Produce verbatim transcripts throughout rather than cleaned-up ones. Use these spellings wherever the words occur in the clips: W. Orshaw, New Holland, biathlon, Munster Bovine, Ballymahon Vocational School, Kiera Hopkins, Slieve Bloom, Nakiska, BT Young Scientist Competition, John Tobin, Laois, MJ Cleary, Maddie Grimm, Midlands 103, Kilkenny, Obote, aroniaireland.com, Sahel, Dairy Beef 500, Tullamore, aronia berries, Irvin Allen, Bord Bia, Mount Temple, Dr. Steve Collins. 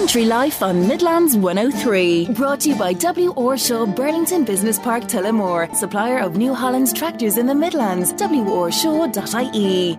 Country Life on Midlands one oh three. Brought to you by W. Orshaw, Burlington Business Park, Tullamore. Supplier of New Holland tractors in the Midlands. w orshaw dot i e.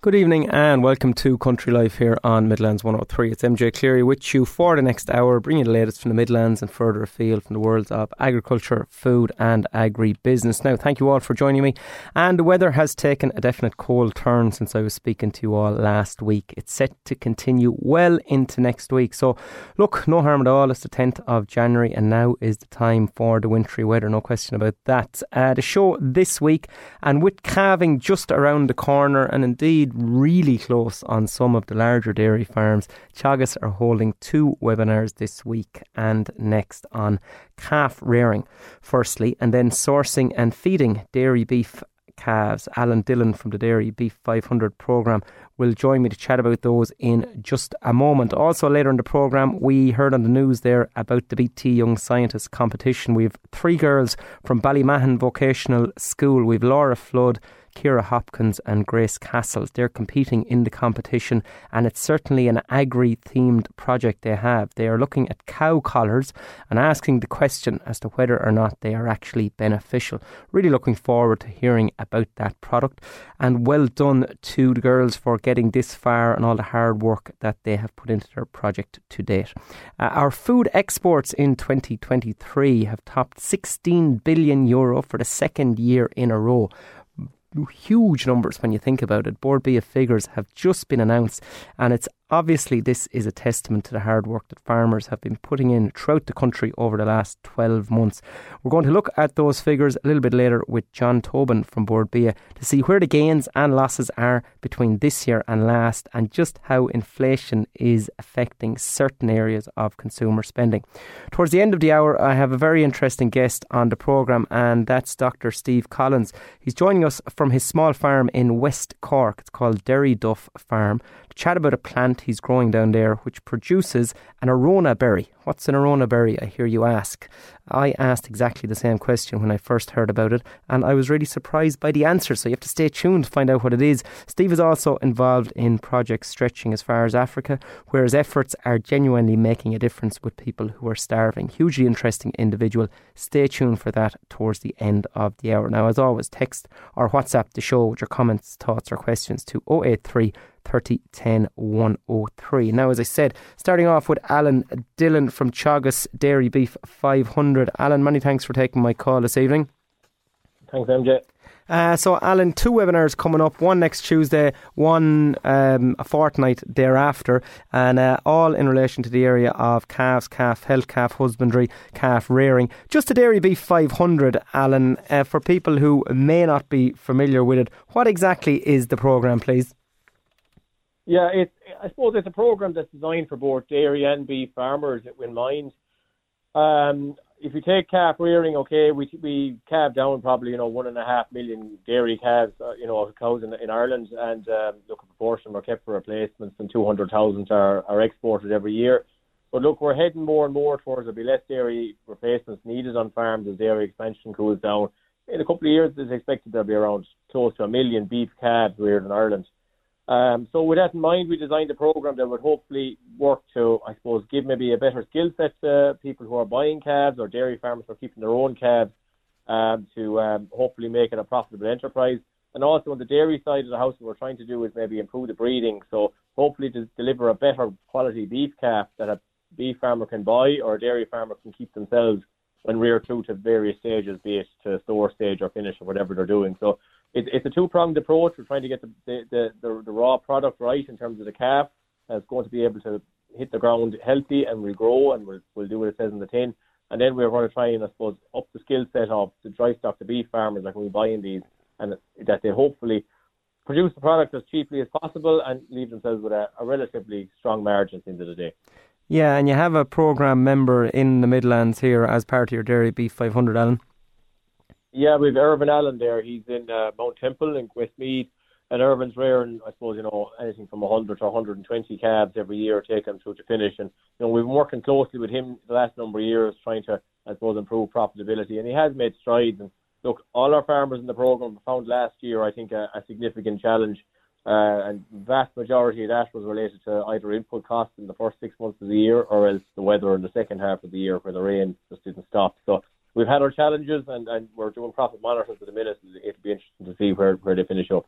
Good evening and welcome to Country Life here on Midlands one oh three. It's M J Cleary with you for the next hour, bringing the latest from the Midlands and further afield from the worlds of agriculture, food and agri-business. Now, thank you all for joining me. And the weather has taken a definite cold turn since I was speaking to you all last week. It's set to continue well into next week. So, look, no harm at all. It's the tenth of January and now is the time for the wintry weather. No question about that. Uh, the show this week, and with calving just around the corner and indeed really close on some of the larger dairy farms, Teagasc are holding two webinars this week and next on calf rearing firstly, and then sourcing and feeding dairy beef calves. Alan Dillon from the Dairy Beef five hundred programme will join me to chat about those in just a moment. Also later in the programme, we heard on the news there about the B T Young Scientist Competition. We have three girls from Ballymahon Vocational School. We have Laura Flood, Kiera Hopkins and Grace Cassells. They're competing in the competition and it's certainly an agri-themed project they have. They are looking at cow collars and asking the question as to whether or not they are actually beneficial. Really looking forward to hearing about that product, and well done to the girls for getting this far and all the hard work that they have put into their project to date. Uh, our food exports in twenty twenty-three have topped sixteen billion euro for the second year in a row. Huge numbers when you think about it. Bord Bia figures have just been announced, and it's obviously this is a testament to the hard work that farmers have been putting in throughout the country over the last twelve months. We're going to look at those figures a little bit later with John Tobin from Bord Bia to see where the gains and losses are between this year and last, and just how inflation is affecting certain areas of consumer spending. Towards the end of the hour, I have a very interesting guest on the programme, and that's Doctor Steve Collins. He's joining us from his small farm in West Cork. It's called Derry Duff Farm, to chat about a plant he's growing down there which produces an aronia berry. What's an aronia berry, I hear you ask? I asked exactly the same question when I first heard about it, and I was really surprised by the answer, so you have to stay tuned to find out what it is. Steve is also involved in projects stretching as far as Africa, where his efforts are genuinely making a difference with people who are starving. Hugely interesting individual. Stay tuned for that towards the end of the hour. Now, as always, text or WhatsApp the show with your comments, thoughts or questions to oh eight three, thirty ten, one oh three. Now, as I said, starting off with Alan Dillon from Teagasc Dairy Beef five hundred. Alan, many thanks for taking my call this evening. Thanks, M J. Uh, so, Alan, two webinars coming up, one next Tuesday, one um, a fortnight thereafter, and uh, all in relation to the area of calves, calf health, calf husbandry, calf rearing. Just the Dairy Beef five hundred, Alan, uh, for people who may not be familiar with it, what exactly is the programme, please? Yeah, it, I suppose it's a programme that's designed for both dairy and beef farmers in mind. Um, if you take calf rearing, okay, we we calve down probably, you know, one and a half million dairy calves, uh, you know, cows in, in Ireland, and um, look, a proportion are kept for replacements and two hundred thousand are, are exported every year. But look, we're heading more and more towards there'll be less dairy replacements needed on farms as dairy expansion cools down. In a couple of years, it's expected there'll be around close to a million beef calves reared in Ireland. Um, so with that in mind, we designed a program that would hopefully work to, I suppose, give maybe a better skill set to people who are buying calves or dairy farmers who are keeping their own calves um, to um, hopefully make it a profitable enterprise. And also on the dairy side of the house, what we're trying to do is maybe improve the breeding. So hopefully to deliver a better quality beef calf that a beef farmer can buy or a dairy farmer can keep themselves when reared through to various stages, be it to store stage or finish or whatever they're doing. So It, it's a two-pronged approach. We're trying to get the the, the the the raw product right in terms of the calf. It's going to be able to hit the ground healthy and will grow and we'll, we'll do what it says in the tin. And then we're going to try and, I suppose, up the skill set of the dry stock, the beef farmers, like when we buy in these, and that they hopefully produce the product as cheaply as possible and leave themselves with a, a relatively strong margin at the end of the day. Yeah, and you have a programme member in the Midlands here as part of your Dairy Beef five hundred, Alan. Yeah, we've Irvin Allen there. He's in uh, Mount Temple in Quistmead, and Irvin's rearing, I suppose, you know, anything from one hundred to one hundred twenty calves every year, take them through to finish. And you know, we've been working closely with him the last number of years, trying to, I suppose, improve profitability. And he has made strides. And look, all our farmers in the program found last year, I think, a, a significant challenge Uh, and the vast majority of that was related to either input costs in the first six months of the year or else the weather in the second half of the year where the rain just didn't stop. So we've had our challenges and, and we're doing profit monitors at the minute. It'll be interesting to see where, where they finish up.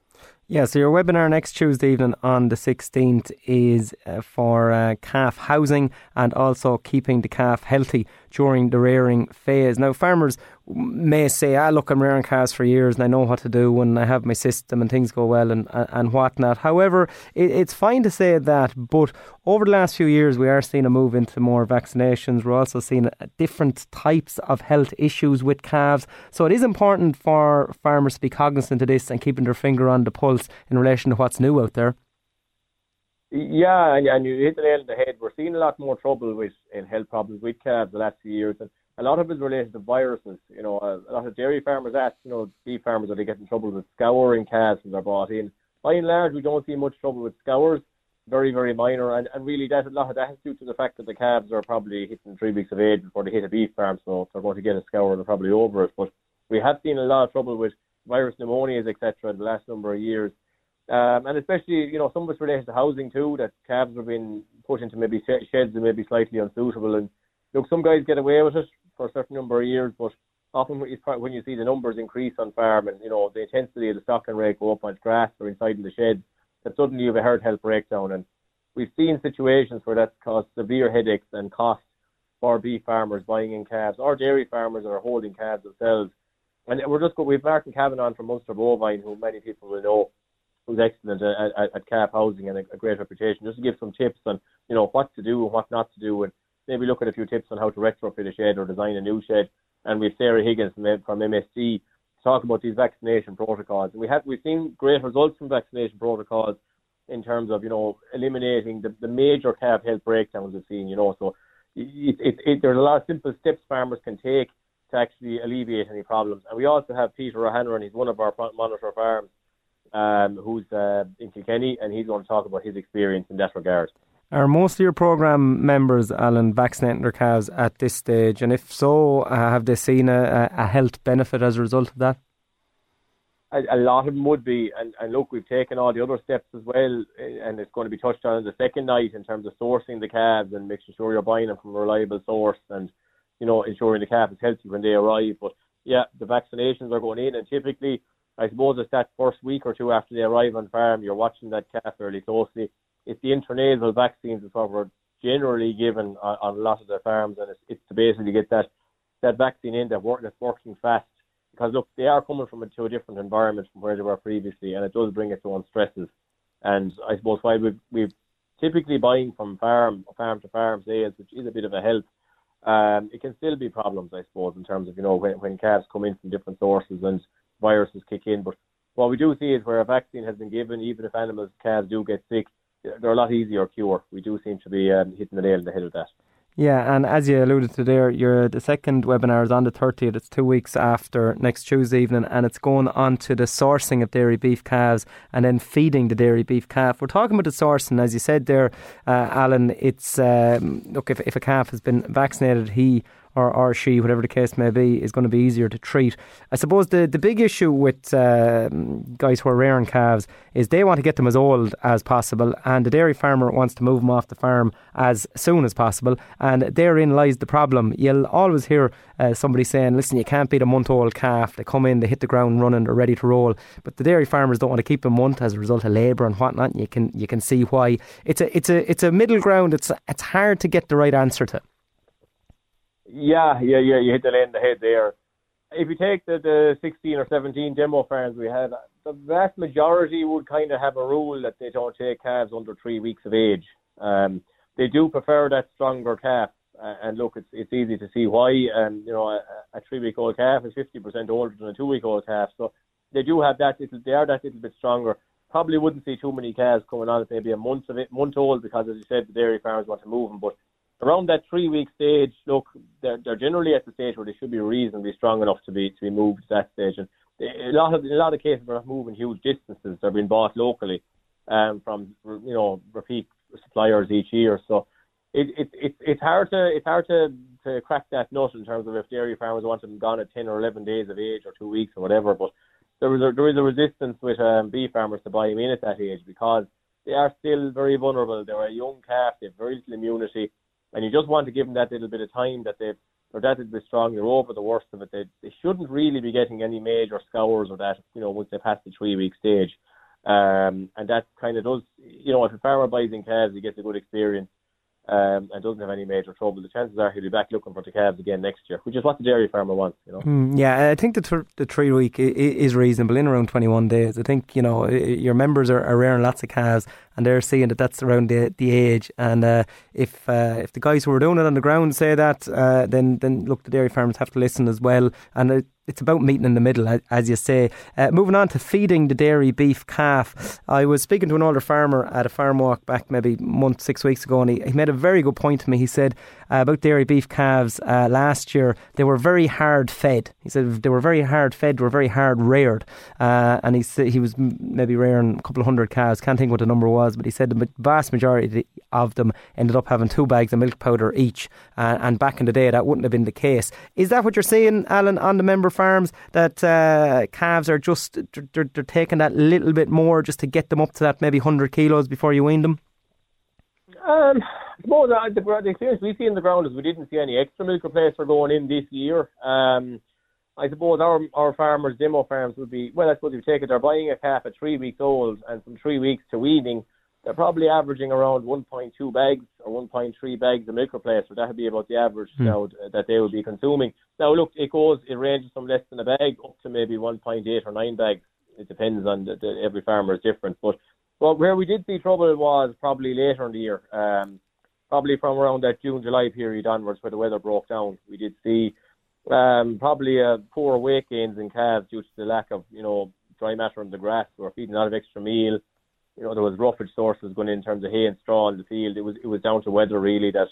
Yeah, so your webinar next Tuesday evening on the sixteenth is uh, for uh, calf housing and also keeping the calf healthy during the rearing phase. Now, farmers may say, ah, look, I'm rearing calves for years and I know what to do and I have my system and things go well and, and whatnot. However, it, it's fine to say that, but over the last few years, we are seeing a move into more vaccinations. We're also seeing different types of health issues with calves. So it is important for farmers to be cognizant of this and keeping their finger on the pulse in relation to what's new out there. Yeah, and, and you hit the nail on the head. We're seeing a lot more trouble with in health problems with calves the last few years. And a lot of it is related to viruses. You know, a lot of dairy farmers ask, you know, beef farmers, are they getting trouble with scouring calves when they're bought in? By and large, we don't see much trouble with scours. Very, very minor. And, and really, that, a lot of that is due to the fact that the calves are probably hitting three weeks of age before they hit a beef farm. So if they're going to get a scour, they're probably over it. But we have seen a lot of trouble with virus pneumonias, et cetera, in the last number of years. Um, and especially, you know, some of it's related to housing too, that calves are being put into maybe sheds that may be slightly unsuitable. And look, some guys get away with it for a certain number of years, but often when you see the numbers increase on farm and, you know, the intensity of the stocking rate go up on grass or inside in the sheds, that suddenly you have a herd health breakdown. And we've seen situations where that's caused severe headaches and costs for beef farmers buying in calves or dairy farmers that are holding calves themselves. And we're just going, we've Martin Cavanagh from Munster Bovine, who many people will know, who's excellent at, at, at calf housing and a, a great reputation, just to give some tips on, you know, what to do and what not to do, and maybe look at a few tips on how to retrofit a shed or design a new shed. And we've Sarah Higgins from M S C talk about these vaccination protocols. And we have, we've seen great results from vaccination protocols in terms of, you know, eliminating the, the major calf health breakdowns we've seen, you know. So it, it, it, there's a lot of simple steps farmers can take to actually alleviate any problems. And we also have Peter O'Hanlon, he's one of our monitor farms, um, who's uh, in Kilkenny, and he's going to talk about his experience in that regard. Are most of your programme members, Alan, vaccinating their calves at this stage? And if so, uh, have they seen a, a health benefit as a result of that? A, a lot of them would be. And, and look, we've taken all the other steps as well. And it's going to be touched on in the second night in terms of sourcing the calves and making sure you're buying them from a reliable source and, you know, ensuring the calf is healthy when they arrive. But yeah, the vaccinations are going in. And typically, I suppose it's that first week or two after they arrive on farm, you're watching that calf fairly closely. It's the intranasal vaccines is what we're generally given on, on a lot of the farms, and it's, it's to basically get that, that vaccine in that work, that's working fast. Because, look, they are coming from a, to a different environment from where they were previously, and it does bring its own stresses. And I suppose why we've, we've typically buying from farm farm to farm sales, which is a bit of a help, um, it can still be problems, I suppose, in terms of, you know, when, when calves come in from different sources and viruses kick in. But what we do see is where a vaccine has been given, even if animals, calves do get sick, they're a lot easier cure. We do seem to be um, hitting the nail on the head with that. Yeah, and as you alluded to there, your the second webinar is on the thirtieth. It's two weeks after next Tuesday evening, and it's going on to the sourcing of dairy beef calves and then feeding the dairy beef calf. We're talking about the sourcing, as you said there, uh, Alan. It's um, look, if if a calf has been vaccinated, he or, or she, whatever the case may be, is going to be easier to treat. I suppose the, the big issue with uh, guys who are rearing calves is they want to get them as old as possible, and the dairy farmer wants to move them off the farm as soon as possible, and therein lies the problem. You'll always hear uh, somebody saying, listen, you can't beat a month-old calf. They come in, they hit the ground running, they're ready to roll, but the dairy farmers don't want to keep them a month as a result of labour and whatnot, and you can, you can see why. It's a, it's a, it's a middle ground. It's, it's hard to get the right answer to. Yeah, yeah, yeah. You hit the nail on the head there. If you take the, the sixteen or seventeen demo farms we had, the vast majority would kind of have a rule that they don't take calves under three weeks of age. Um, they do prefer that stronger calf. Uh, and look, it's it's easy to see why. Um, you know, a, a three-week-old calf is fifty percent older than a two-week-old calf. So they do have that little, they are that little bit stronger. Probably wouldn't see too many calves coming on at maybe a month of it, month old because, as you said, the dairy farmers want to move them. But around that three-week stage, look, they're, they're generally at the stage where they should be reasonably strong enough to be to be moved to that stage. And they, a lot of in a lot of cases, they're not moving huge distances. They're being bought locally um, from you know repeat suppliers each year. So it it, it it's hard to it's hard to, to crack that nut in terms of if dairy farmers want them gone at ten or eleven days of age or two weeks or whatever. But there was a, there is a resistance with um, beef farmers to buy them in at that age because they are still very vulnerable. They're a young calf, they have very little immunity, and you just want to give them that little bit of time that they've, or that it'd be strong, they're over the worst of it. They, they shouldn't really be getting any major scours or that, you know, once they've passed the three-week stage. Um, and that kind of does, you know, if a farmer buys in calves, he gets a good experience um, and doesn't have any major trouble. The chances are he'll be back looking for the calves again next year, which is what the dairy farmer wants, you know. Mm, yeah, I think the, th- the three-week is reasonable in around twenty-one days. I think, you know, your members are, are rearing lots of calves and they're seeing that that's around the, the age. And uh, if uh, if the guys who are doing it on the ground say that, uh, then, then look, the dairy farmers have to listen as well. And uh, it's about meeting in the middle, as you say. Uh, moving on to feeding the dairy beef calf. I was speaking to an older farmer at a farm walk back maybe a month, six weeks ago, and he, he made a very good point to me. He said uh, about dairy beef calves uh, last year, they were very hard fed. He said they were very hard fed, they were very hard reared. Uh, and he he was maybe rearing a couple of hundred calves. Can't think what the number was, but he said the vast majority of them ended up having two bags of milk powder each. Uh, and back in the day, that wouldn't have been the case. Is that what you're saying, Alan, on the member farms, that uh, calves are just they're, they're taking that little bit more just to get them up to that maybe one hundred kilos before you wean them? Um, I suppose uh, the, the experience we see in the ground is we didn't see any extra milk replacer going in this year. Um, I suppose our our farmers, demo farms, would be, well, I suppose if you take it, they're buying a calf at three weeks old and from three weeks to weaning, they're probably averaging around one point two bags or one point three bags of milk replacer. That would be about the average mm. now that they would be consuming. Now, look, it goes, it ranges from less than a bag up to maybe one point eight or nine bags. It depends on the, the, every farmer is different. But well, where we did see trouble was probably later in the year, um, probably from around that June, July period onwards where the weather broke down. We did see um, probably uh, poor weight gains in calves due to the lack of, you know, dry matter in the grass. We were feeding a lot of extra meal. You know, there was roughage sources going in, in terms of hay and straw in the field. It was it was down to weather, really, that,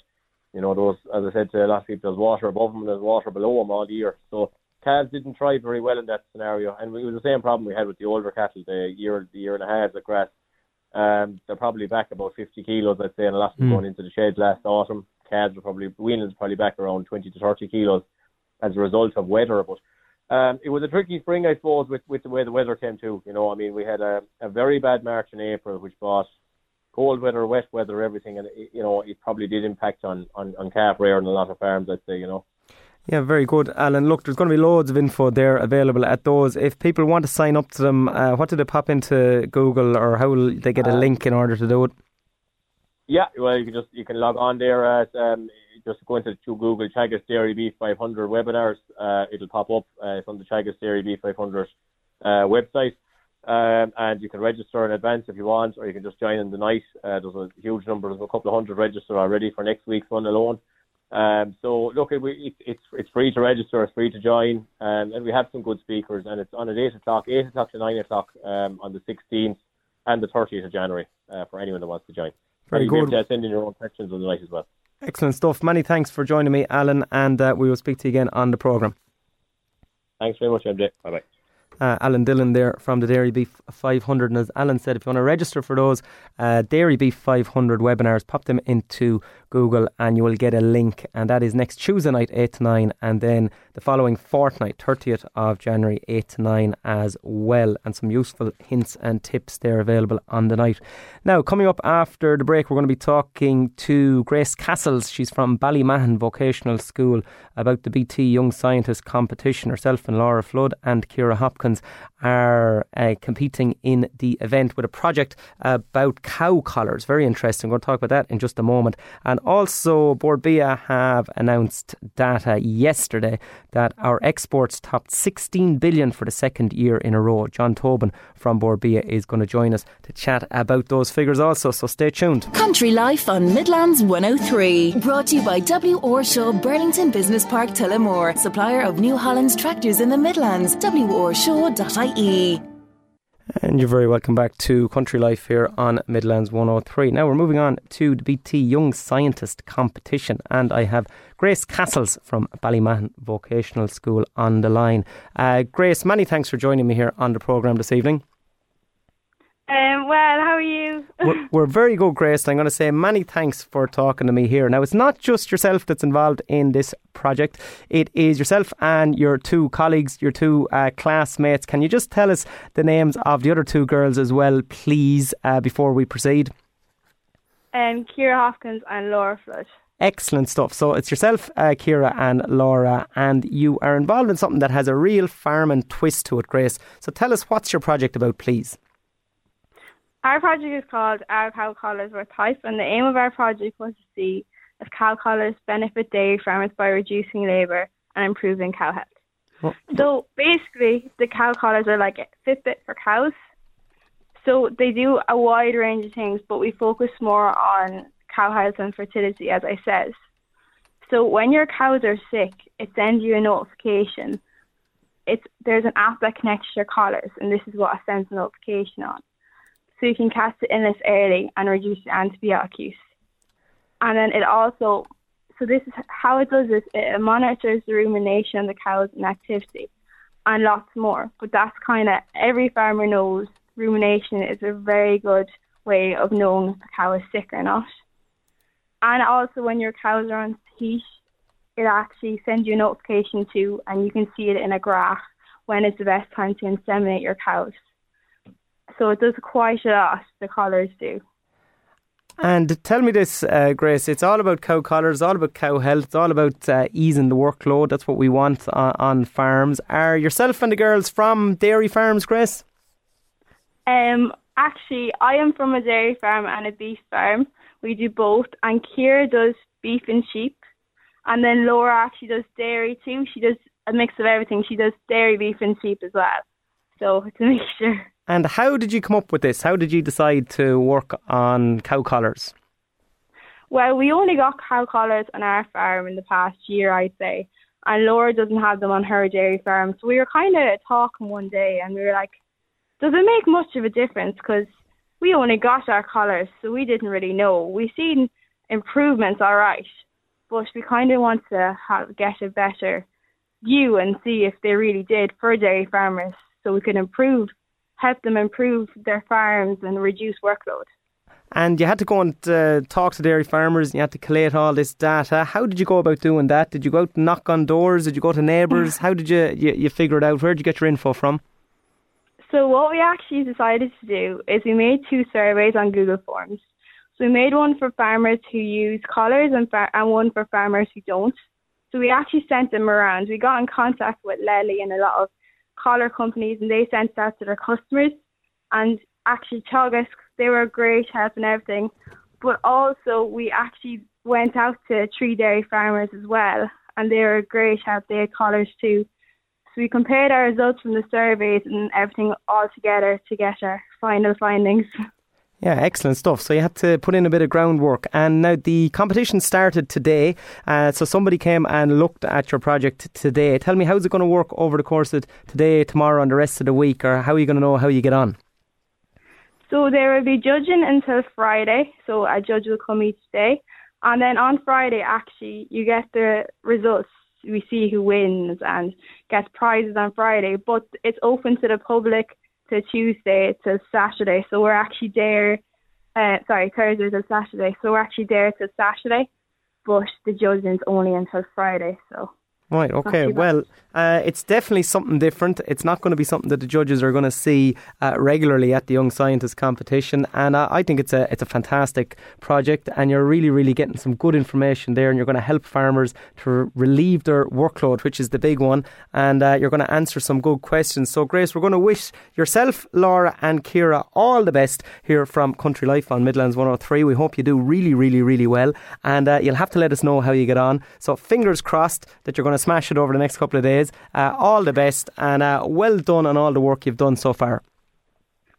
you know, there was, as I said to a lot of people, there's water above them and there's water below them all year. So calves didn't thrive very well in that scenario. And it was the same problem we had with the older cattle, the year, the year and a half at grass. Um, they're probably back about fifty kilos, I'd say, and a lot of them mm. going into the shed last autumn. Calves were probably, weanlings probably back around twenty to thirty kilos as a result of weather. But Um, it was a tricky spring, I suppose, with, with the way the weather came to. You know, I mean, we had a, a very bad March and April, which brought cold weather, wet weather, everything. And, it, you know, it probably did impact on, on, on calf rearing a lot of farms, I'd say, you know. Yeah, very good, Alan. Look, there's going to be loads of info there available at those. If people want to sign up to them, uh, what do they pop into Google, or how will they get a um, link in order to do it? Yeah, well, you can just you can log on there at um, just go into Google Teagasc Dairy Beef five hundred webinars. Uh, it'll pop up. Uh, it's on the Teagasc Dairy Beef five hundred uh, website, um, and you can register in advance if you want, or you can just join in the night. Uh, there's a huge number. There's a couple of hundred registered already for next week's one alone. Um, so look, it, it, it's it's free to register. It's free to join, um, and we have some good speakers. And it's on at eight o'clock, eight o'clock to nine o'clock um, on the sixteenth and the thirtieth of January uh, for anyone that wants to join. Very good. Be able to send in your own questions on the night as well. Excellent stuff. Many thanks for joining me, Alan, and uh, we will speak to you again on the programme. Thanks very much, M J. Bye-bye. Uh, Alan Dillon there from the Dairy Beef five hundred, and as Alan said, if you want to register for those uh, Dairy Beef five hundred webinars, pop them into Google and you will get a link, and that is next Tuesday night eight to nine, and then the following fortnight thirtieth of January eight to nine as well, and some useful hints and tips there available on the night. Now, coming up after the break, we're going to be talking to Grace Cassells. She's from Ballymahon Vocational School about the B T Young Scientist Competition. Herself and Laura Flood and Kiera Hopkins are uh, competing in the event with a project about cow collars. Very interesting. We'll talk about that in just a moment. And also, Bord Bia have announced data yesterday that our exports topped sixteen billion for the second year in a row. John Tobin from Bord Bia is going to join us to chat about those figures also, so stay tuned. Country Life on Midlands one oh three, brought to you by W. Orshaw, Burlington Business Park, Tullamore, supplier of New Holland tractors in the Midlands. W. Orshaw. And you're very welcome back to Country Life here on Midlands one oh three. Now we're moving on to the B T Young Scientist Competition, and I have Grace Cassells from Ballymahon Vocational School on the line. Uh, Grace, many thanks for joining me here on the programme this evening. Um, well, how are you? We're, we're very good, Grace. I'm going to say many thanks for talking to me here. Now, it's not just yourself that's involved in this project. It is yourself and your two colleagues, your two uh, classmates. Can you just tell us the names of the other two girls as well, please, uh, before we proceed? Um, Kiera Hopkins and Laura Flood. Excellent stuff. So it's yourself, uh, Kiera and Laura, and you are involved in something that has a real farming twist to it, Grace. So tell us, what's your project about, please? Our project is called Our Cow Collars Were Type, and the aim of our project was to see if cow collars benefit dairy farmers by reducing labour and improving cow health. Well, so basically, the cow collars are like a Fitbit for cows. So they do a wide range of things, but we focus more on cow health and fertility, as I said. So when your cows are sick, it sends you a notification. It's there's an app that connects your collars, and this is what it sends a notification on. So you can catch the illness early and reduce the antibiotic use. And then it also, so this is how it does this, it monitors the rumination of the cows and activity, and lots more. But that's kind of, every farmer knows rumination is a very good way of knowing if a cow is sick or not. And also when your cows are on heat, it actually sends you a notification too, and you can see it in a graph when is the best time to inseminate your cows. So it does quite a lot, the collars do. And tell me this, uh, Grace, it's all about cow collars, all about cow health, it's all about uh, easing the workload. That's what we want uh, on farms. Are yourself and the girls from dairy farms, Grace? Um, actually, I am from a dairy farm and a beef farm. We do both, and Kiera does beef and sheep, and then Laura actually does dairy too. She does a mix of everything. She does dairy, beef and sheep as well. So it's a mixture. And how did you come up with this? How did you decide to work on cow collars? Well, we only got cow collars on our farm in the past year, I'd say, and Laura doesn't have them on her dairy farm. So we were kind of talking one day and we were like, does it make much of a difference? Because we only got our collars, so we didn't really know. We've seen improvements, all right, but we kind of want to have, get a better view and see if they really did for dairy farmers, so we can improve, help them improve their farms and reduce workload. And you had to go and uh, talk to dairy farmers, and you had to collate all this data. How did you go about doing that? Did you go out and knock on doors? Did you go to neighbours? How did you, you, you figure it out? Where did you get your info from? So what we actually decided to do is we made two surveys on Google Forms. So we made one for farmers who use collars and, far- and one for farmers who don't. So we actually sent them around. We got in contact with Lely and a lot of collar companies, and they sent that to their customers. And actually Teagasc, they were great help and everything. But also we actually went out to three dairy farmers as well, and they were great help. They had collars too. So we compared our results from the surveys and everything all together to get our final findings. Yeah, excellent stuff. So you had to put in a bit of groundwork. And now the competition started today. Uh, so somebody came and looked at your project today. Tell me, how's it going to work over the course of today, tomorrow and the rest of the week? Or how are you going to know how you get on? So there will be judging until Friday. So a judge will come each day. And then on Friday, actually, you get the results. We see who wins and gets prizes on Friday, but it's open to the public to Tuesday to Saturday. So we're actually there, uh, sorry, Thursday to Saturday. So we're actually there till Saturday, but the judging's only until Friday. So right, okay. Well, uh, it's definitely something different. It's not going to be something that the judges are going to see uh, regularly at the Young Scientist Competition, and uh, I think it's a it's a fantastic project. And you're really, really getting some good information there, and you're going to help farmers to relieve their workload, which is the big one. And uh, you're going to answer some good questions. So, Grace, we're going to wish yourself, Laura, and Kiera all the best here from Country Life on Midlands one oh three. We hope you do really, really, really well, and uh, you'll have to let us know how you get on. So, fingers crossed that you're going to smash it over the next couple of days. Uh, all the best, and uh, well done on all the work you've done so far.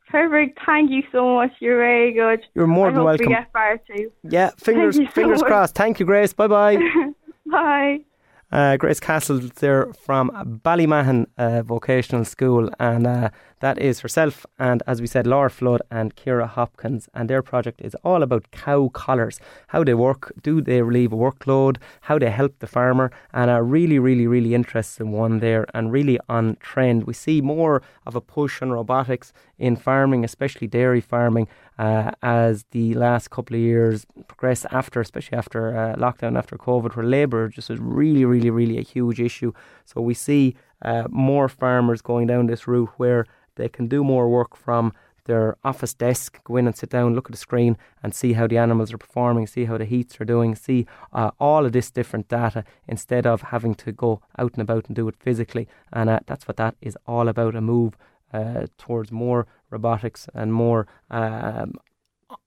Perfect. Thank you so much. You're very good. You're more I than hope welcome. We get far too. Yeah, fingers so fingers much. crossed. Thank you, Grace. Bye bye. Bye. Uh, Grace Cassells there from Ballymahon uh, Vocational School, and uh, that is herself and, as we said, Laura Flood and Kiera Hopkins, and their project is all about cow collars, how they work, do they relieve a workload, how they help the farmer, and a really, really, really interesting one there, and really on trend. We see more of a push on robotics in farming, especially dairy farming, uh, as the last couple of years progress after, especially after uh, lockdown, after COVID, where labour just was really, really, really a huge issue. So we see uh, more farmers going down this route where they can do more work from their office desk, go in and sit down, look at the screen and see how the animals are performing, see how the heats are doing, see uh, all of this different data instead of having to go out and about and do it physically. And uh, that's what that is all about, a move uh, towards more robotics and more um,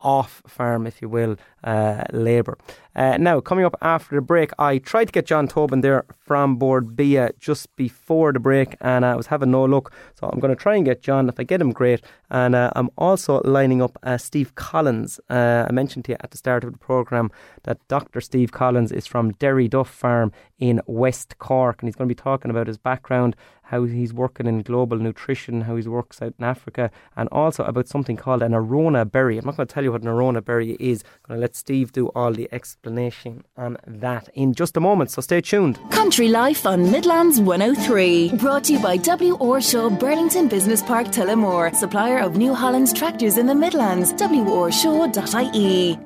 off-farm, if you will, uh, labour. Uh, now, coming up after the break, I tried to get John Tobin there from Bord Bia just before the break, and I was having no luck. So I'm going to try and get John. If I get him, great. And uh, I'm also lining up uh, Steve Collins. Uh, I mentioned to you at the start of the programme that Doctor Steve Collins is from Derry Duff Farm in West Cork, and he's going to be talking about his background, how he's working in global nutrition, how he works out in Africa, and also about something called an aronia berry. I'm not going to tell you what an aronia berry is. I'm going to let Steve do all the explanation on that in just a moment, so stay tuned. Country Life on Midlands one oh three, brought to you by W. Orshaw, Burlington Business Park, Tullamore, supplier of New Holland tractors in the Midlands, w orshaw dot i e.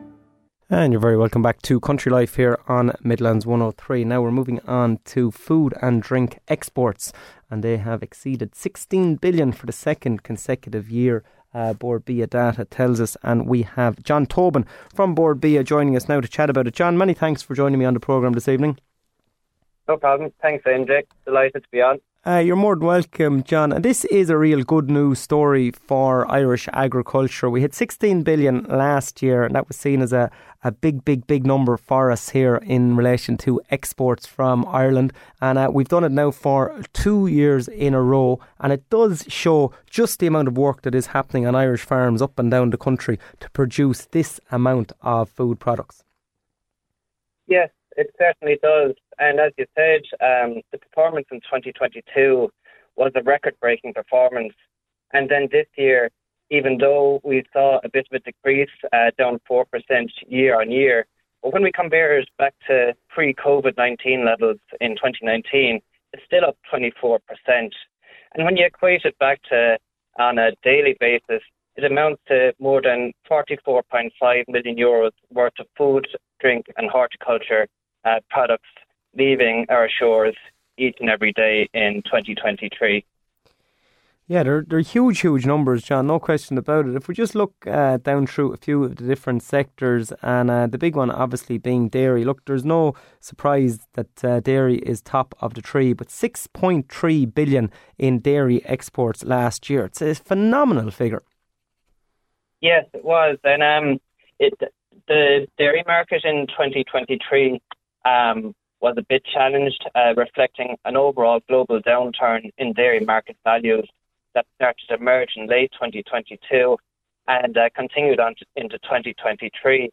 And you're very welcome back to Country Life here on Midlands one oh three. Now we're moving on to food and drink exports, and they have exceeded sixteen billion for the second consecutive year, uh, Bord Bia data tells us, and we have John Tobin from Bord Bia joining us now to chat about it. John, many thanks for joining me on the programme this evening. No problem. Thanks, M J. Delighted to be on. Uh, you're more than welcome, John. And this is a real good news story for Irish agriculture. We had sixteen billion last year, and that was seen as a, a big, big, big number for us here in relation to exports from Ireland. And uh, we've done it now for two years in a row. And it does show just the amount of work that is happening on Irish farms up and down the country to produce this amount of food products. Yes, it certainly does. And as you said, um, the performance in twenty twenty-two was a record-breaking performance. And then this year, even though we saw a bit of a decrease, uh, down four percent year on year, but when we compare it back to pre-COVID nineteen levels in twenty nineteen, it's still up twenty-four percent. And when you equate it back to on a daily basis, it amounts to more than forty-four point five million euros worth of food, drink and horticulture uh, products leaving our shores each and every day in twenty twenty-three. Yeah, they're, they're huge, huge numbers, John, no question about it. If we just look uh, down through a few of the different sectors, and uh, the big one obviously being dairy. Look, there's no surprise that uh, dairy is top of the tree, but six point three billion in dairy exports last year. It's a phenomenal figure. Yes, it was. And um, it, the dairy market in twenty twenty-three um, was a bit challenged, uh, reflecting an overall global downturn in dairy market values that started to emerge in late twenty twenty-two and uh, continued on to, into twenty twenty-three.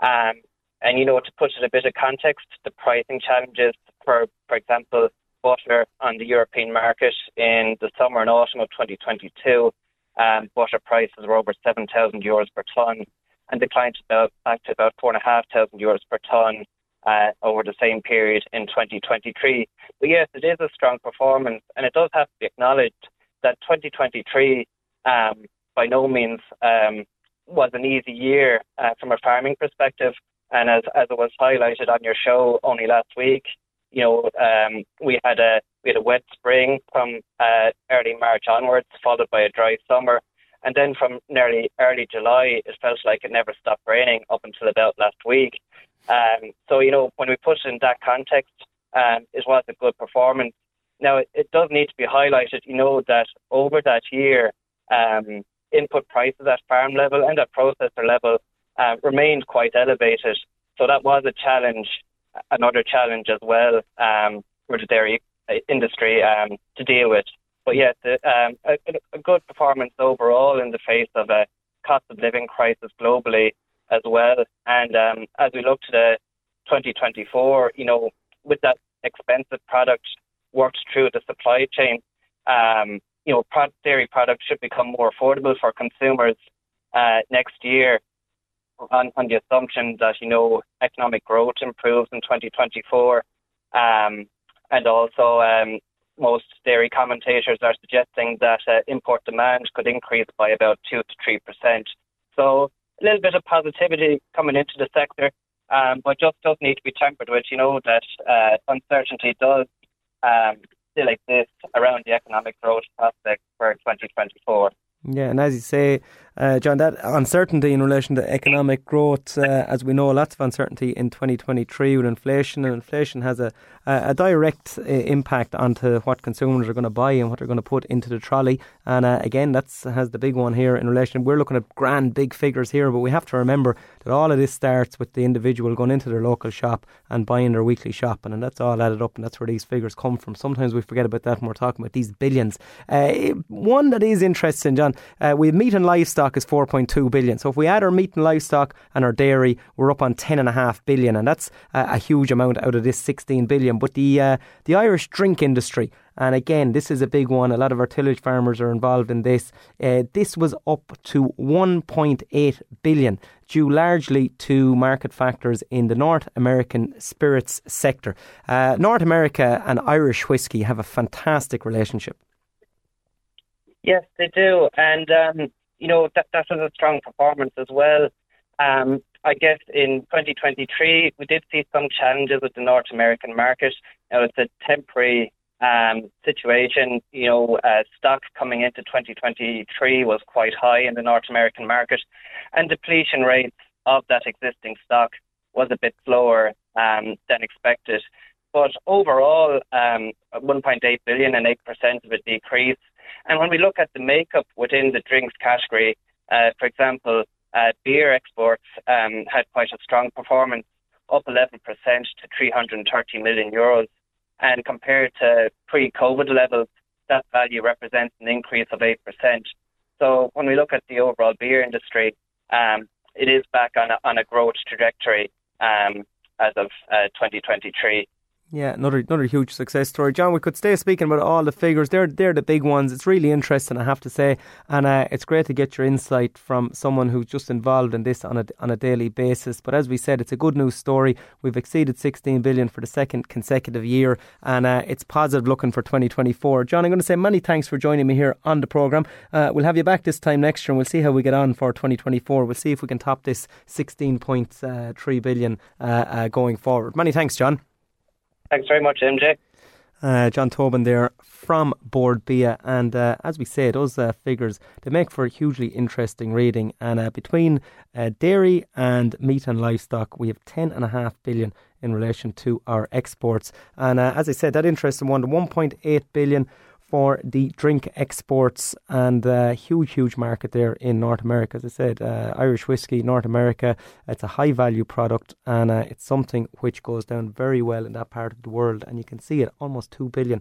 Um, and, you know, to put it a bit of context, the pricing challenges for, for example, butter on the European market in the summer and autumn of twenty twenty-two, um, butter prices were over seven thousand euros per tonne and declined to about, back to about four thousand five hundred euros per tonne Uh, over the same period in twenty twenty-three. But yes, it is a strong performance, and it does have to be acknowledged that twenty twenty-three um, by no means um, was an easy year uh, from a farming perspective. And as, as it was highlighted on your show only last week, you know, um, we had a we had a wet spring from uh, early March onwards, followed by a dry summer, and then from nearly early July, it felt like it never stopped raining up until about last week. Um, so, you know, when we put it in that context, um, it was a good performance. Now, it, it does need to be highlighted, you know, that over that year, um, input prices at farm level and at processor level uh, remained quite elevated. So that was a challenge, another challenge as well um, for the dairy industry um, to deal with. But yes, yeah, um, a, a good performance overall in the face of a cost of living crisis globally as well. And um, as we look to the twenty twenty-four, you know, with that expensive product worked through the supply chain, um, you know, pro- dairy products should become more affordable for consumers uh, next year on, on the assumption that, you know, economic growth improves in twenty twenty-four. Um, and also um, most dairy commentators are suggesting that uh, import demand could increase by about two to three percent So a little bit of positivity coming into the sector, um, but just does need to be tempered with, you know, that uh, uncertainty does um, still exist around the economic growth prospects for twenty twenty-four. Yeah, and as you say, uh, John, that uncertainty in relation to economic growth, uh, as we know, lots of uncertainty in twenty twenty-three with inflation, and inflation has a, a direct uh, impact onto what consumers are going to buy and what they're going to put into the trolley. And uh, again, that's has the big one here in relation. We're looking at grand, big figures here, but we have to remember that all of this starts with the individual going into their local shop and buying their weekly shopping, and that's all added up, and that's where these figures come from. Sometimes we forget about that when we're talking about these billions. Uh, one that is interesting, John, Uh, we have meat and livestock is four point two billion. So if we add our meat and livestock and our dairy, we're up on ten point five billion, and that's uh, a huge amount out of this sixteen billion. But the uh, the Irish drink industry, and again, this is a big one. A lot of our tillage farmers are involved in this. Uh, this was up to one point eight billion, due largely to market factors in the North American spirits sector. Uh, North America and Irish whiskey have a fantastic relationship. Yes, they do. And, um, you know, that, that was a strong performance as well. Um, I guess in twenty twenty-three, we did see some challenges with the North American market. You know, it's a temporary um, situation. You know, uh, stock coming into twenty twenty-three was quite high in the North American market, and depletion rates of that existing stock was a bit slower um, than expected. But overall, um, one point eight billion and eight percent of a decrease. And when we look at the makeup within the drinks category, uh, for example, uh, beer exports um, had quite a strong performance, up eleven percent to three hundred thirty million euros. And compared to pre-COVID levels, that value represents an increase of eight percent. So when we look at the overall beer industry, um, it is back on a, on a growth trajectory um, as of uh, twenty twenty-three. Yeah, another another huge success story. John, we could stay speaking about all the figures. They're, they're the big ones. It's really interesting, I have to say. And uh, it's great to get your insight from someone who's just involved in this on a, on a daily basis. But as we said, it's a good news story. We've exceeded sixteen billion for the second consecutive year. And uh, it's positive looking for twenty twenty-four. John, I'm going to say many thanks for joining me here on the programme. Uh, we'll have you back this time next year, and we'll see how we get on for twenty twenty-four. We'll see if we can top this sixteen point three billion uh, uh, going forward. Many thanks, John. Thanks very much, M J. Uh, John Tobin there from Bord Bia, and uh, as we say, those uh, figures, they make for hugely interesting reading. And uh, between uh, dairy and meat and livestock, we have ten point five billion in relation to our exports. And uh, as I said, that interesting one, the one point eight billion for the drink exports, and a uh, huge, huge market there in North America. As I said, uh, Irish whiskey, North America, it's a high value product, and uh, it's something which goes down very well in that part of the world, and you can see it, almost two billion.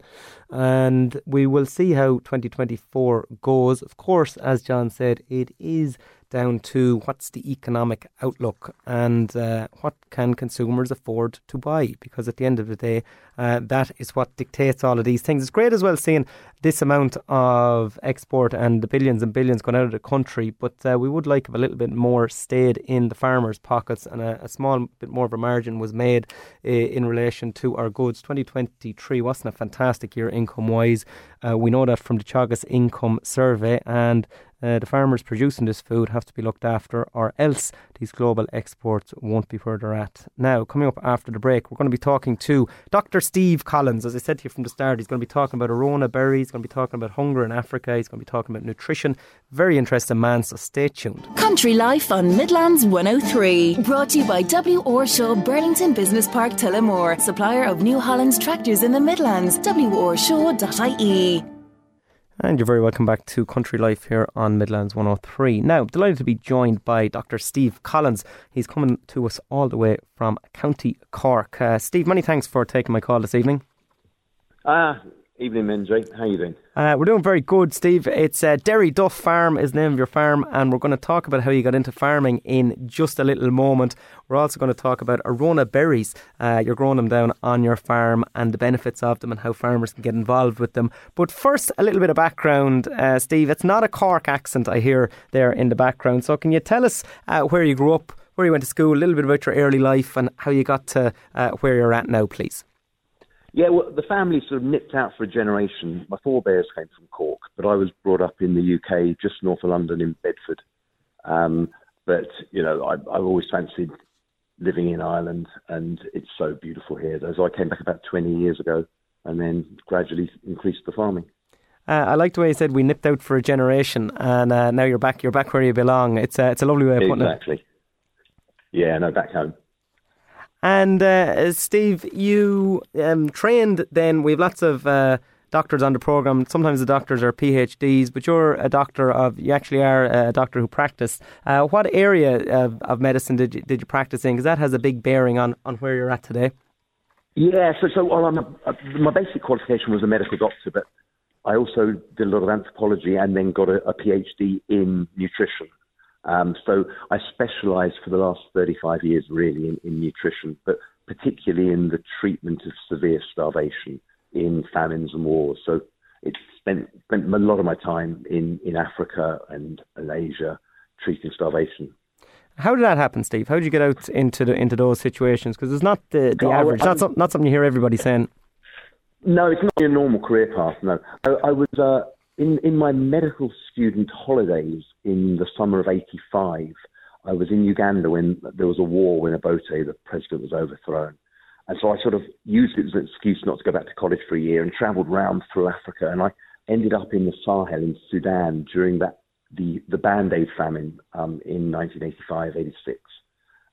And we will see how twenty twenty-four goes. Of course, as John said, it is down to what's the economic outlook and uh, what can consumers afford to buy, because at the end of the day, uh, that is what dictates all of these things. It's great as well seeing this amount of export and the billions and billions going out of the country, but uh, we would like if a little bit more stayed in the farmers' pockets, and a, a small bit more of a margin was made uh, in relation to our goods. twenty twenty-three wasn't a fantastic year income-wise. Uh, we know that from the Teagasc Income Survey, and Uh, the farmers producing this food have to be looked after, or else these global exports won't be where they're at. Now, coming up after the break, we're going to be talking to Doctor Steve Collins. As I said to you from the start, he's going to be talking about aronia berries, he's going to be talking about hunger in Africa, he's going to be talking about nutrition. Very interesting man, so stay tuned. Country Life on Midlands one oh three, brought to you by W. Orshaw, Burlington Business Park, Tullamore, supplier of New Holland's tractors in the Midlands, w orshaw dot i e. And you're very welcome back to Country Life here on Midlands one oh three. Now, delighted to be joined by Doctor Steve Collins. He's coming to us all the way from County Cork. Uh, Steve, many thanks for taking my call this evening. Ah, uh, evening, M J. How are you doing? Uh, we're doing very good, Steve. It's uh, Derry Duff Farm is the name of your farm, and we're going to talk about how you got into farming in just a little moment. We're also going to talk about aronia berries. Uh, you're growing them down on your farm and the benefits of them and how farmers can get involved with them. But first, a little bit of background, uh, Steve. It's not a Cork accent I hear there in the background. So can you tell us uh, where you grew up, where you went to school, a little bit about your early life and how you got to uh, where you're at now, please? Yeah, well, the family sort of nipped out for a generation. My forebears came from Cork, but I was brought up in the U K, just north of London in Bedford. Um, But, you know, I, I've always fancied living in Ireland, and it's so beautiful here. So I came back about twenty years ago and then gradually increased the farming. Uh, I like the way you said we nipped out for a generation, and uh, now you're back. You're back where you belong. It's a, it's a lovely way of putting exactly. it. Exactly. Yeah, no, back home. And uh, Steve, you um, trained then. We have lots of uh, doctors on the programme. Sometimes the doctors are PhDs, but you're a doctor of, you actually are a doctor who practiced. Uh, what area of, of medicine did you, did you practice in? Because that has a big bearing on, on where you're at today. Yeah, so, so well, I'm a, a, my basic qualification was a medical doctor, but I also did a lot of anthropology and then got a, a PhD in nutrition. Um, so I specialised for the last thirty-five years really in, in nutrition, but particularly in the treatment of severe starvation in famines and wars. So it spent, spent a lot of my time in, in Africa and Malaysia treating starvation. How did that happen, Steve? How did you get out into the, into those situations? Because it's not the, the oh, average, I, not, some, not something you hear everybody saying. No, it's not your normal career path, no. I, I was uh, in, in my medical student holidays in the summer of eighty-five. I was in Uganda when there was a war when Obote, the president, was overthrown. And so I sort of used it as an excuse not to go back to college for a year and travelled round through Africa. And I ended up in the Sahel in Sudan during that the, the Band-Aid famine um, in nineteen eighty-five eighty-six.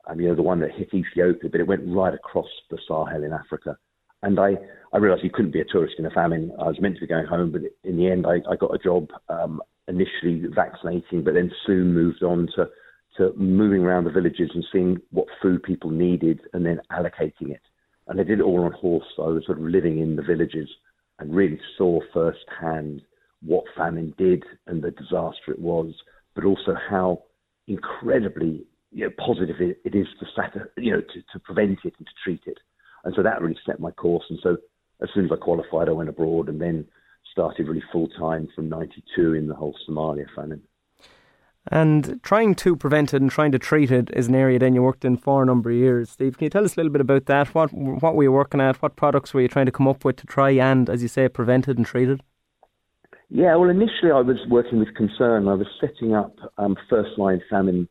Um, you know, the one that hit Ethiopia, but it went right across the Sahel in Africa. And I, I realised you couldn't be a tourist in a famine. I was meant to be going home, but in the end, I, I got a job um, initially vaccinating, but then soon moved on to, to moving around the villages and seeing what food people needed and then allocating it. And I did it all on horse. So I was sort of living in the villages and really saw firsthand what famine did and the disaster it was, but also how incredibly you know, positive it, it is to, sat- you know, to, to prevent it and to treat it. And so that really set my course. And so as soon as I qualified, I went abroad and then started really full-time from ninety-two in the whole Somalia famine. And trying to prevent it and trying to treat it is an area then you worked in for a number of years. Steve, can you tell us a little bit about that? What what were you working at? What products were you trying to come up with to try and, as you say, prevent it and treat it? Yeah, well, initially I was working with Concern. I was setting up um, first-line famine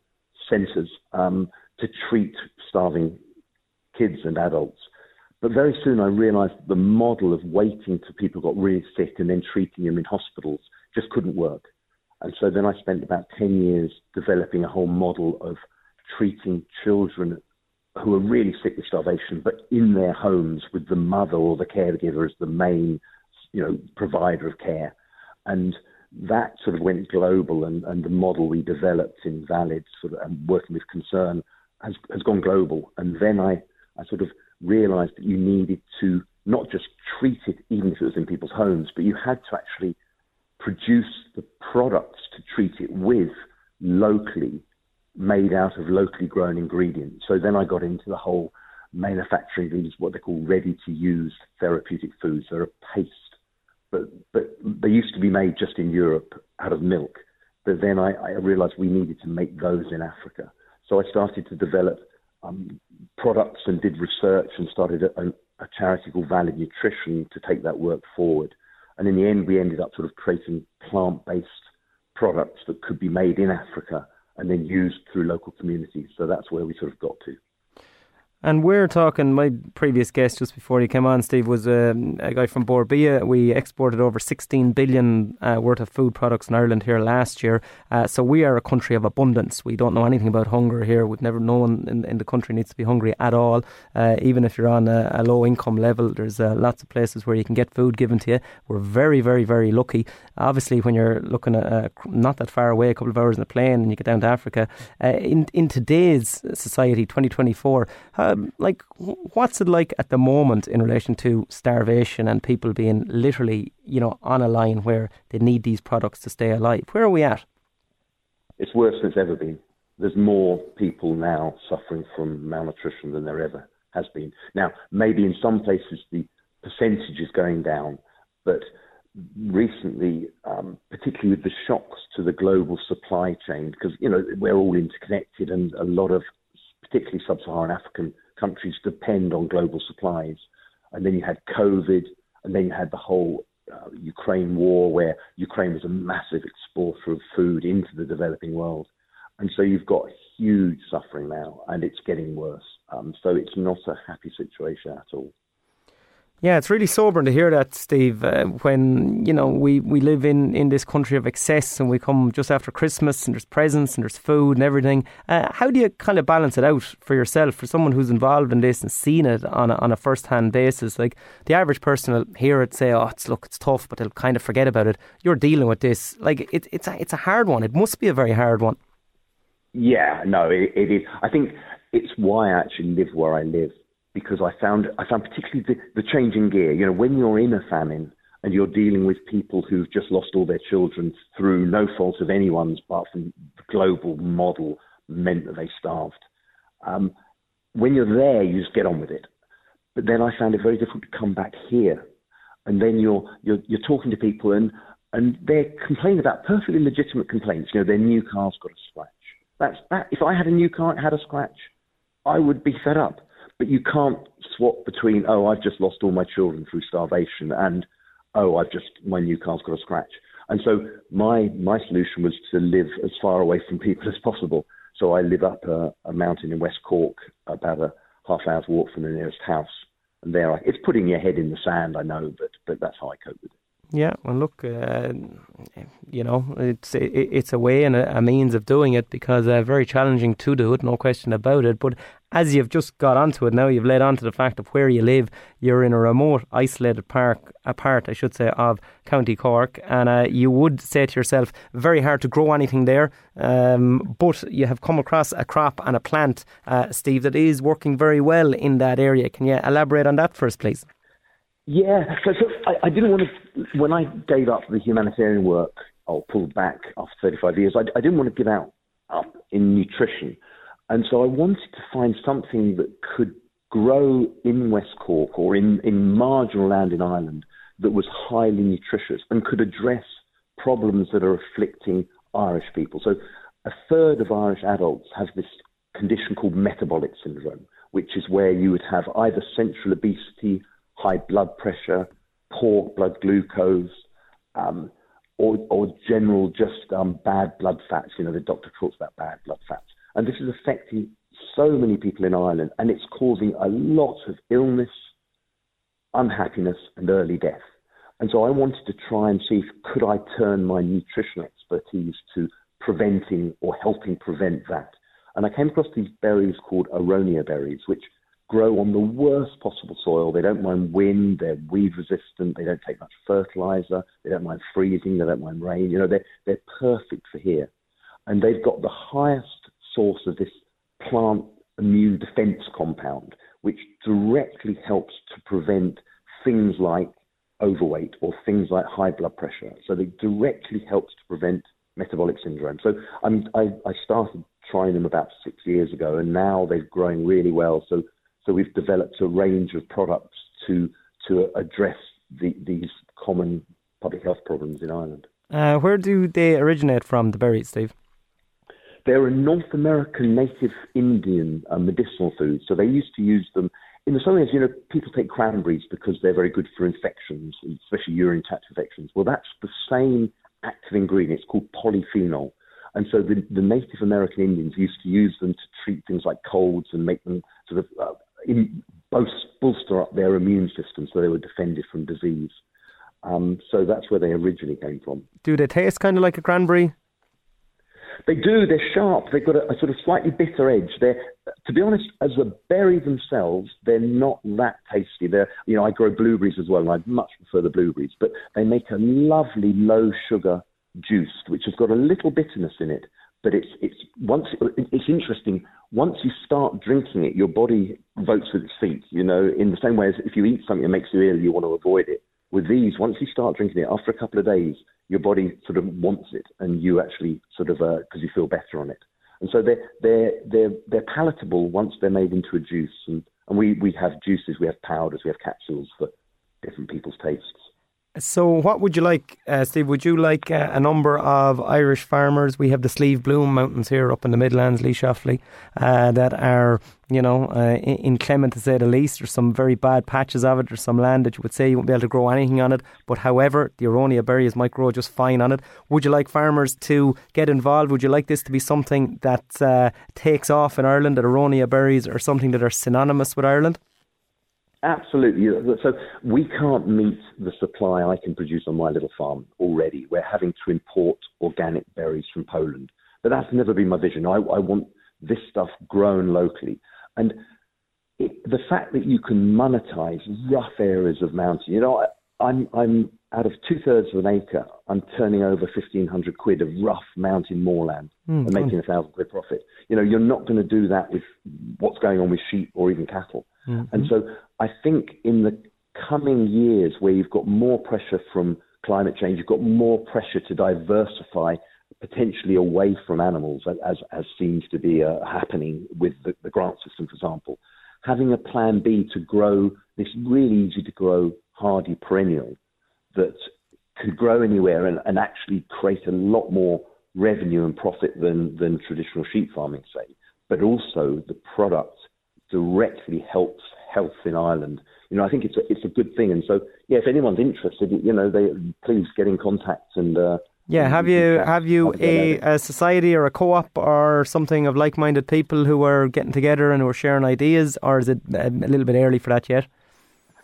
centres um, to treat starving kids and adults. But very soon I realised the model of waiting till people got really sick and then treating them in hospitals just couldn't work. And so then I spent about ten years developing a whole model of treating children who are really sick with starvation, but in their homes with the mother or the caregiver as the main, you know, provider of care. And that sort of went global, and, and the model we developed in Valid, sort of, and working with Concern, has, has gone global. And then I, I sort of realised that you needed to not just treat it, even if it was in people's homes, but you had to actually produce the products to treat it with locally, made out of locally grown ingredients. So then I got into the whole manufacturing of these, what they call ready-to-use therapeutic foods. They're a paste, but but they used to be made just in Europe out of milk. But then I, I realised we needed to make those in Africa. So I started to develop Um, products and did research and started a, a, a charity called Valid Nutrition to take that work forward. And in the end, we ended up sort of creating plant-based products that could be made in Africa and then used through local communities. So that's where we sort of got to. And we're talking, my previous guest just before he came on, Steve, was um, a guy from Bord Bia. We exported over sixteen billion uh, worth of food products in Ireland here last year. Uh, so we are a country of abundance. We don't know anything about hunger here. We've never, no one in, in the country needs to be hungry at all. Uh, even if you're on a, a low income level, there's uh, lots of places where you can get food given to you. We're very, very, very lucky. Obviously, when you're looking at uh, not that far away, a couple of hours in a plane, and you get down to Africa, uh, in, in today's society, twenty twenty-four, how Like, what's it like at the moment in relation to starvation and people being literally, you know, on a line where they need these products to stay alive? Where are we at? It's worse than it's ever been. There's more people now suffering from malnutrition than there ever has been. Now, maybe in some places the percentage is going down, but recently, um, particularly with the shocks to the global supply chain, because, you know, we're all interconnected and a lot of particularly sub-Saharan African countries depend on global supplies. And then you had COVID, and then you had the whole uh, Ukraine war, where Ukraine was a massive exporter of food into the developing world. And so you've got huge suffering now, and it's getting worse. Um, so it's not a happy situation at all. Yeah, it's really sobering to hear that, Steve, uh, when, you know, we, we live in, in this country of excess, and we come just after Christmas and there's presents and there's food and everything. Uh, how do you kind of balance it out for yourself, for someone who's involved in this and seen it on a, on a first-hand basis? Like, the average person will hear it, say, oh, it's, look, it's tough, but they'll kind of forget about it. You're dealing with this. Like, it, it's, a, it's a hard one. It must be a very hard one. Yeah, no, it, it is. I think it's why I actually live where I live. Because I found I found particularly the, the change in gear. You know, when you're in a famine and you're dealing with people who've just lost all their children through no fault of anyone's, apart from the global model meant that they starved. Um, when you're there, you just get on with it. But then I found it very difficult to come back here, and then you're you're, you're talking to people and and they're complaining about perfectly legitimate complaints. You know, their new car's got a scratch. That's that. If I had a new car, it had a scratch, I would be fed up. But you can't swap between, oh, I've just lost all my children through starvation, and, oh, I've just, my new car's got a scratch. And so my my solution was to live as far away from people as possible. So I live up a, a mountain in West Cork, about a half hour's walk from the nearest house. And there, I, it's putting your head in the sand, I know, but but that's how I cope with it. Yeah, well, look, uh, you know, it's it, it's a way and a, a means of doing it, because uh, very challenging to do it, no question about it. But as you've just got onto it now, you've led on to the fact of where you live. You're in a remote, isolated park, a part, I should say, of County Cork. And uh, you would say to yourself, very hard to grow anything there. Um, but you have come across a crop and a plant, uh, Steve, that is working very well in that area. Can you elaborate on that first, please? Yeah, so, so I, I didn't want to, when I gave up the humanitarian work, or pulled back after thirty-five years, I, I didn't want to give out up in nutrition. And so I wanted to find something that could grow in West Cork or in, in marginal land in Ireland that was highly nutritious and could address problems that are afflicting Irish people. So a third of Irish adults have this condition called metabolic syndrome, which is where you would have either central obesity, high blood pressure, poor blood glucose, um, or, or general just um, bad blood fats. You know, the doctor talks about bad blood fats. And this is affecting so many people in Ireland, and it's causing a lot of illness, unhappiness, and early death. And so I wanted to try and see if could I turn my nutritional expertise to preventing or helping prevent that. And I came across these berries called aronia berries, which grow on the worst possible soil. They don't mind wind, they're weed resistant, they don't take much fertilizer, they don't mind freezing, they don't mind rain. You know, they're, they're perfect for here. And they've got the highest source of this plant immune defense compound, which directly helps to prevent things like overweight or things like high blood pressure. So they directly helps to prevent metabolic syndrome. So I'm, I, I started trying them about six years ago, and now they're growing really well. So so we've developed a range of products to to address the, these common public health problems in Ireland. Uh, where do they originate from, the berries, Steve? They're a North American native Indian uh, medicinal food. So they used to use them in the same way as, you know, people take cranberries because they're very good for infections, especially urinary tract infections. Well, that's the same active ingredient. It's called polyphenol. And so the, the Native American Indians used to use them to treat things like colds and make them sort of uh, in, bolster up their immune system so they were defended from disease. Um, so that's where they originally came from. Do they taste kind of like a cranberry? They do. They're sharp. They've got a, a sort of slightly bitter edge. They're, to be honest, as a berry themselves, they're not that tasty. They're, you know, I grow blueberries as well, and I'd much prefer the blueberries. But they make a lovely low-sugar juice, which has got a little bitterness in it. But it's it's once it's interesting. Once you start drinking it, your body votes with its feet. You know, in the same way as if you eat something that makes you ill, you want to avoid it. With these, once you start drinking it, after a couple of days, your body sort of wants it, and you actually sort of because uh, you feel better on it. And so they're they're they're they're palatable once they're made into a juice. And, and we we have juices, we have powders, we have capsules for different people's tastes. So what would you like, uh, Steve? Would you like uh, a number of Irish farmers? We have the Slieve Bloom Mountains here up in the Midlands, Leashofley, uh, that are, you know, uh, inclement to say the least. There's some very bad patches of it. There's some land that you would say you won't be able to grow anything on it. But however, the aronia berries might grow just fine on it. Would you like farmers to get involved? Would you like this to be something that uh, takes off in Ireland, that aronia berries are something that are synonymous with Ireland? Absolutely. So we can't meet the supply I can produce on my little farm already. We're having to import organic berries from Poland. But that's never been my vision. I, I want this stuff grown locally. And it, the fact that you can monetize rough areas of mountain, you know, I, I'm, I'm out of two-thirds of an acre, I'm turning over fifteen hundred quid of rough mountain moorland mm-hmm. and making a thousand quid profit. You know, you're not going to do that with what's going on with sheep or even cattle. Mm-hmm. And so I think in the coming years where you've got more pressure from climate change, you've got more pressure to diversify potentially away from animals, as as seems to be uh, happening with the, the grant system, for example. Having a plan B to grow this really easy-to-grow hardy perennial that could grow anywhere and, and actually create a lot more revenue and profit than, than traditional sheep farming, say, but also the product directly helps health in Ireland. You know, I think it's a, it's a good thing. And so, yeah, if anyone's interested, you know, they please get in contact. And uh, yeah, have you have you a, a society or a co-op or something of like-minded people who are getting together and who are sharing ideas, or is it a little bit early for that yet?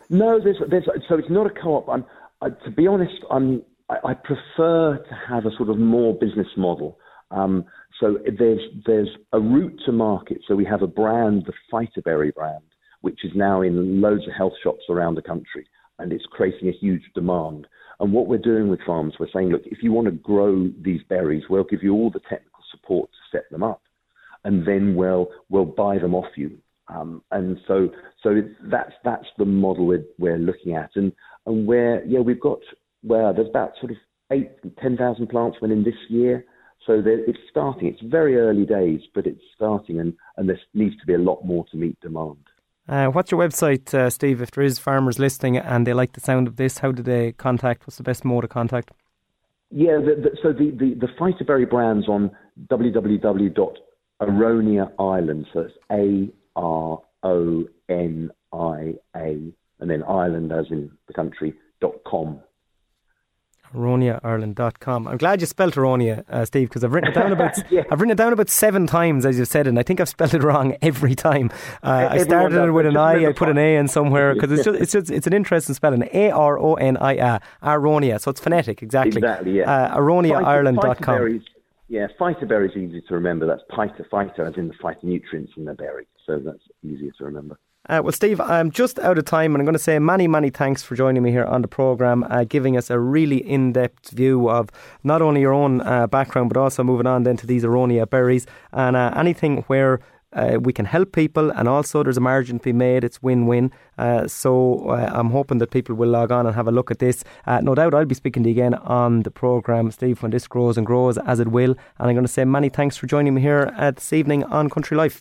No, there's there's so it's not a co-op. I'm I, to be honest, I'm I, I prefer to have a sort of more business model. Um, so there's there's a route to market. So we have a brand, the Phyter Berry brand, which is now in loads of health shops around the country, and it's creating a huge demand. And what we're doing with farms, we're saying, look, if you want to grow these berries, we'll give you all the technical support to set them up, and then we'll we'll buy them off you. Um, and so so it's, that's that's the model we're, we're looking at. And and where yeah we've got well there's about sort of eight ten thousand plants went in this year. So it's starting. It's very early days, but it's starting, and, and there needs to be a lot more to meet demand. Uh, what's your website, uh, Steve? If there is farmers listening and they like the sound of this, how do they contact? What's the best mode of contact? Yeah, the, the, so the, the, the Phyter Berry brand's on w w w dot aronia ireland, so it's A R O N I A, and then Ireland as in the country, .com. aronia ireland dot com. I'm glad you spelt aronia, uh, Steve, because I've written it down about yeah. I've written it down about seven times as you've said it, and I think I've spelled it wrong every time. Uh, I started it with an I, I put an A in somewhere, because it's just, it's just, it's an interesting spelling. A R O N I A, aronia, so it's phonetic, exactly. Exactly, yeah. Uh, aronia ireland dot com. Yeah, Phyter Berry is easy to remember. That's Phyter, Phyter, as in the phytonutrients in the berry, so that's easier to remember. Uh, well, Steve, I'm just out of time, and I'm going to say many, many thanks for joining me here on the programme, uh, giving us a really in-depth view of not only your own uh, background, but also moving on then to these aronia berries, and uh, anything where uh, we can help people, and also there's a margin to be made. It's win-win. Uh, so uh, I'm hoping that people will log on and have a look at this. Uh, no doubt I'll be speaking to you again on the programme, Steve, when this grows and grows, as it will. And I'm going to say many thanks for joining me here uh, this evening on Country Life.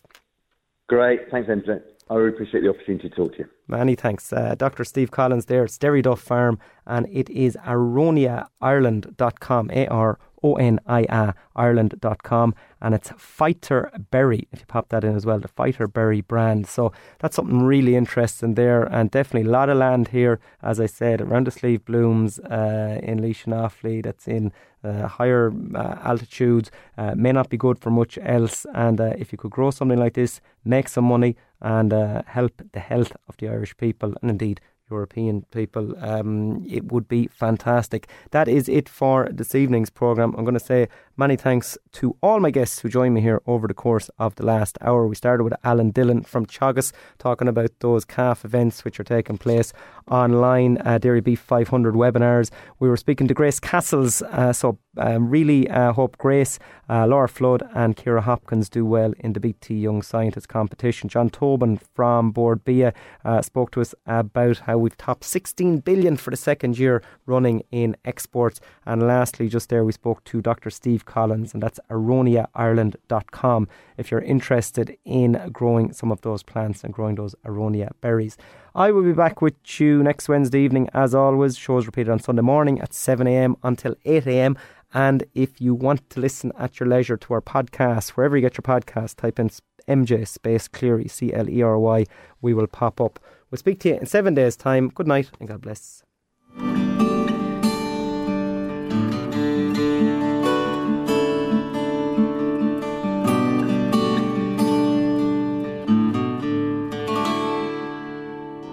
Great. Thanks, Andrew. I really appreciate the opportunity to talk to you. Many thanks. Uh, Doctor Steve Collins there. It's Derry Duff Farm, and it is aronia ireland dot com, A R O N I A, Ireland dot com, and it's Phyter Berry, if you pop that in as well, the Phyter Berry brand. So that's something really interesting there, and definitely a lot of land here, as I said, around the Slieve Blooms, uh, in Laois and Offaly, that's in Uh, higher uh, altitudes, uh, may not be good for much else, and uh, if you could grow something like this, make some money and uh, help the health of the Irish people and indeed European people, um, it would be fantastic. That is it for this evening's programme. I'm going to say many thanks to all my guests who joined me here over the course of the last hour. We started with Alan Dillon from Teagasc, talking about those calf events which are taking place online, uh, Dairy Beef five hundred webinars. We were speaking to Grace Cassells, uh, so um, really uh, hope Grace, uh, Laura Flood and Kiera Hopkins do well in the B T Young Scientist Competition. John Tobin from Bord Bia uh, spoke to us about how we've topped sixteen billion for the second year running in exports. And lastly, just there, we spoke to Doctor Steve Collins, and that's aronia ireland dot com if you're interested in growing some of those plants and growing those aronia berries. I will be back with you next Wednesday evening as always. Shows repeated on Sunday morning at seven a.m. until eight a.m. And if you want to listen at your leisure to our podcast, wherever you get your podcast, type in M J space Cleary, C L E R Y. We will pop up. We'll speak to you in seven days' time. Good night and God bless.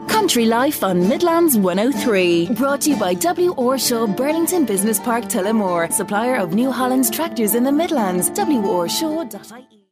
Country Life on Midlands one oh three. Brought to you by W. Orshaw, Burlington Business Park, Tullamore. Supplier of New Holland's tractors in the Midlands. w orshaw dot i e